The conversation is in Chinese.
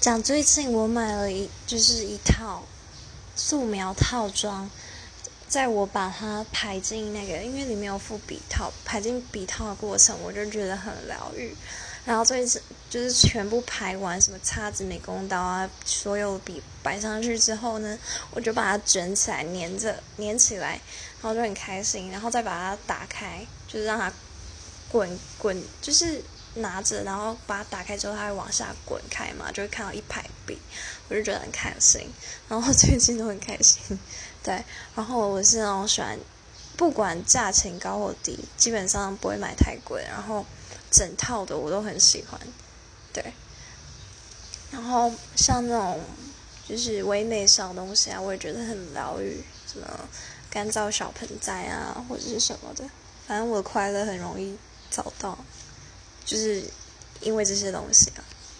讲最近我买了一套素描套装，在我把它排进那个，因为里面有附笔套，排进笔套的过程我就觉得很疗愈。然后最近就是全部排完，什么叉子、美工刀啊，所有笔摆上去之后呢，我就把它卷起来，粘起来，然后就很开心。然后再把它打开，就是让它滚，就是拿着，然后把它打开之后，它会往下滚开嘛，就会看到一排笔，我就觉得很开心。然后最近都很开心，对。然后我是那种喜欢，不管价钱高或低，基本上不会买太贵，然后整套的我都很喜欢，对。然后像那种就是唯美小东西啊，我也觉得很疗愈，什么干燥小盆栽啊，或者是什么的，反正我的快乐很容易找到。就是因为这些东西啊。